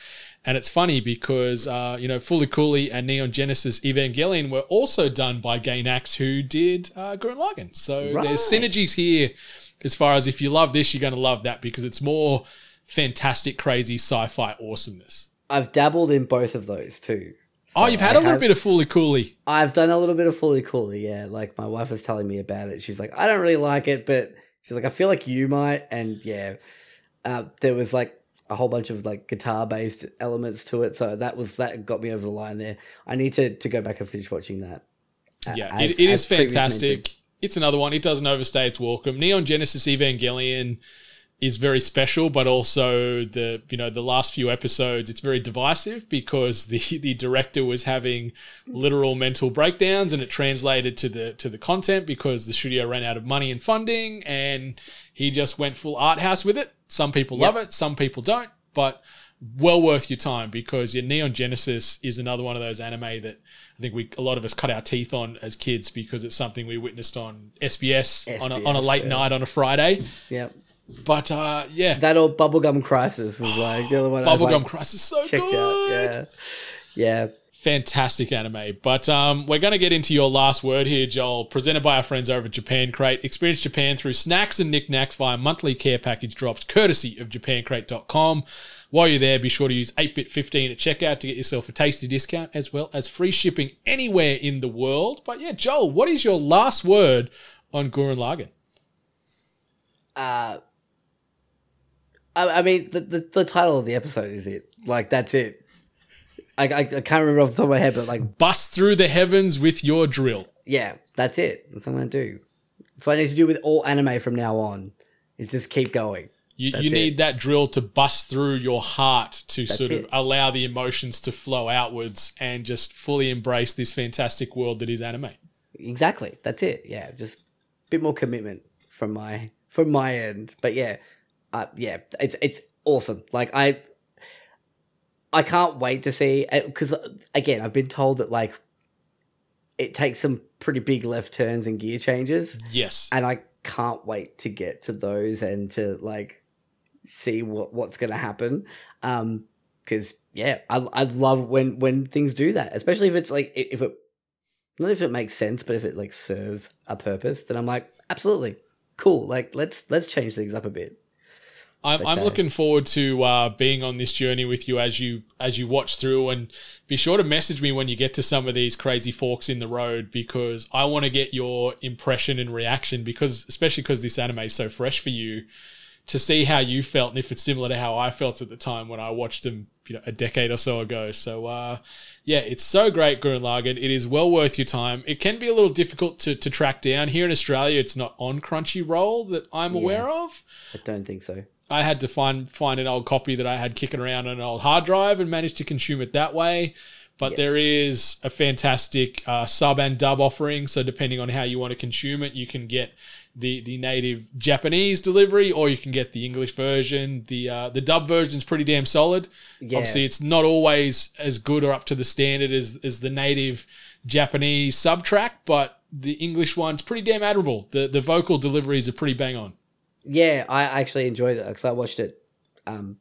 And it's funny because, Fooly Cooly and Neon Genesis Evangelion were also done by Gainax, who did Gurren Lagann. So there's synergies here as far as if you love this, you're going to love that, because it's more fantastic, crazy sci-fi awesomeness. I've dabbled in both of those too. So you've had a little bit of Fooly Cooly. I've done a little bit of Fooly Cooly, yeah. Like, my wife was telling me about it. She's like, I don't really like it, but she's like, I feel like you might. And yeah, there was like a whole bunch of like guitar-based elements to it, so that got me over the line there. I need to go back and finish watching that. Yeah, it is fantastic. It's another one. It doesn't overstay its welcome. Neon Genesis Evangelion is very special, but also the last few episodes, it's very divisive because the director was having literal mental breakdowns, and it translated to the content because the studio ran out of money and funding, and he just went full art house with it. Some people love it, some people don't, but well worth your time, because your Neon Genesis is another one of those anime that I think a lot of us cut our teeth on as kids, because it's something we witnessed on SBS on a late night on a Friday. Yep. But, that old Bubblegum Crisis was like the other one. Bubblegum Crisis, so good. Out. Yeah. Fantastic anime. But we're going to get into your last word here, Joel, presented by our friends over at Japan Crate. Experience Japan through snacks and knickknacks via monthly care package drops, courtesy of japancrate.com. While you're there, be sure to use 8-Bit 15 at checkout to get yourself a tasty discount, as well as free shipping anywhere in the world. But, yeah, Joel, what is your last word on Gurren Lagann? I mean, the title of the episode is it. Like, that's it. I can't remember off the top of my head, but like... Bust through the heavens with your drill. Yeah, that's it. That's what I'm going to do. That's what I need to do with all anime from now on, is just keep going. You need that drill to bust through your heart to sort of allow the emotions to flow outwards and just fully embrace this fantastic world that is anime. Exactly. That's it. Yeah, just a bit more commitment from my end. But yeah... it's awesome. Like I can't wait to see, because again, I've been told that like it takes some pretty big left turns and gear changes. Yes, and I can't wait to get to those and to like see what's going to happen. Because I love when things do that, especially if it's like if it makes sense, but if it like serves a purpose, then I'm like, absolutely cool. Like let's change things up a bit. I'm looking forward to being on this journey with you as you watch through, and be sure to message me when you get to some of these crazy forks in the road, because I want to get your impression and reaction, especially because this anime is so fresh for you, to see how you felt and if it's similar to how I felt at the time when I watched them a decade or so ago. So it's so great, Gurren Lagann. It is well worth your time. It can be a little difficult to track down. Here in Australia, it's not on Crunchyroll that I'm aware of. I don't think so. I had to find an old copy that I had kicking around on an old hard drive and managed to consume it that way. But yes, there is a fantastic sub and dub offering. So depending on how you want to consume it, you can get the native Japanese delivery, or you can get the English version. The dub version is pretty damn solid. Yeah. Obviously, it's not always as good or up to the standard as the native Japanese sub track, but the English one's pretty damn admirable. The vocal deliveries are pretty bang on. Yeah, I actually enjoyed it because I watched it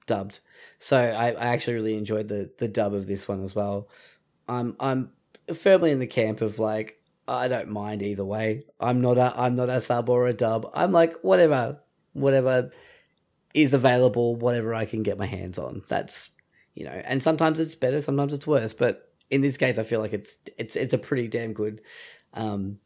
dubbed. So I actually really enjoyed the dub of this one as well. I'm firmly in the camp of like, I don't mind either way. I'm not a sub or a dub. I'm like, whatever is available, whatever I can get my hands on. That's, you know, and sometimes it's better, sometimes it's worse. But in this case, I feel like it's a pretty damn good, damn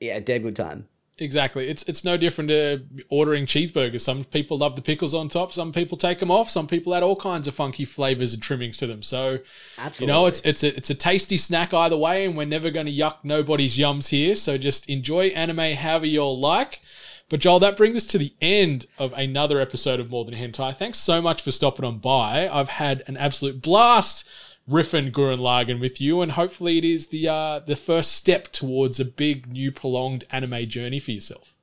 good time. Exactly. It's no different to ordering cheeseburgers. Some people love the pickles on top. Some people take them off. Some people add all kinds of funky flavors and trimmings to them. So, absolutely, you know, it's a tasty snack either way, and we're never going to yuck nobody's yums here. So just enjoy anime however you'll like. But Joel, that brings us to the end of another episode of More Than Hentai. Thanks so much for stopping on by. I've had an absolute blast riffing Gurren Lagann with you, and hopefully it is the first step towards a big new prolonged anime journey for yourself.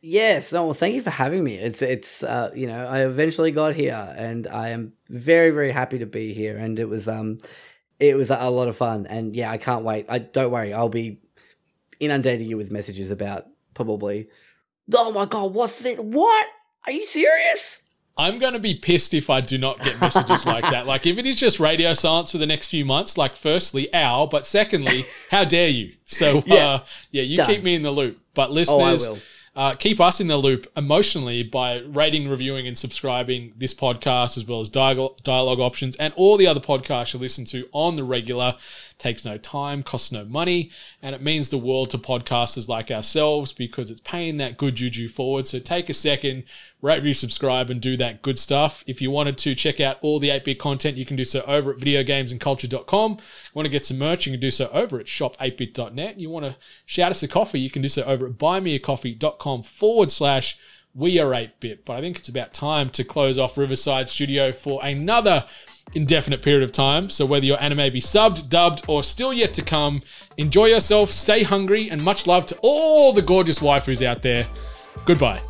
Yes, well, thank you for having me. It's you know, I eventually got here, and I am very, very happy to be here, and it was a lot of fun, and yeah, I can't wait. Don't worry, I'll be inundating you with messages about probably, oh my god, what's this? What? Are you serious? I'm going to be pissed if I do not get messages like that. Like, if it is just radio silence for the next few months, like, firstly, ow, but secondly, how dare you? So, you done. Keep me in the loop. But listeners, keep us in the loop emotionally by rating, reviewing, and subscribing this podcast, as well as Dialogue Options and all the other podcasts you listen to on the regular. Takes no time, costs no money, and it means the world to podcasters like ourselves, because it's paying that good juju forward. So take a second, rate, review, subscribe, and do that good stuff. If you wanted to check out all the 8-Bit content, you can do so over at videogamesandculture.com. You want to get some merch, you can do so over at shop8bit.net. You want to shout us a coffee, you can do so over at buymeacoffee.com/ We Are 8-Bit. But I think it's about time to close off Riverside Studio for another indefinite period of time. So whether your anime be subbed, dubbed, or still yet to come, enjoy yourself, stay hungry, and much love to all the gorgeous waifus out there. Goodbye.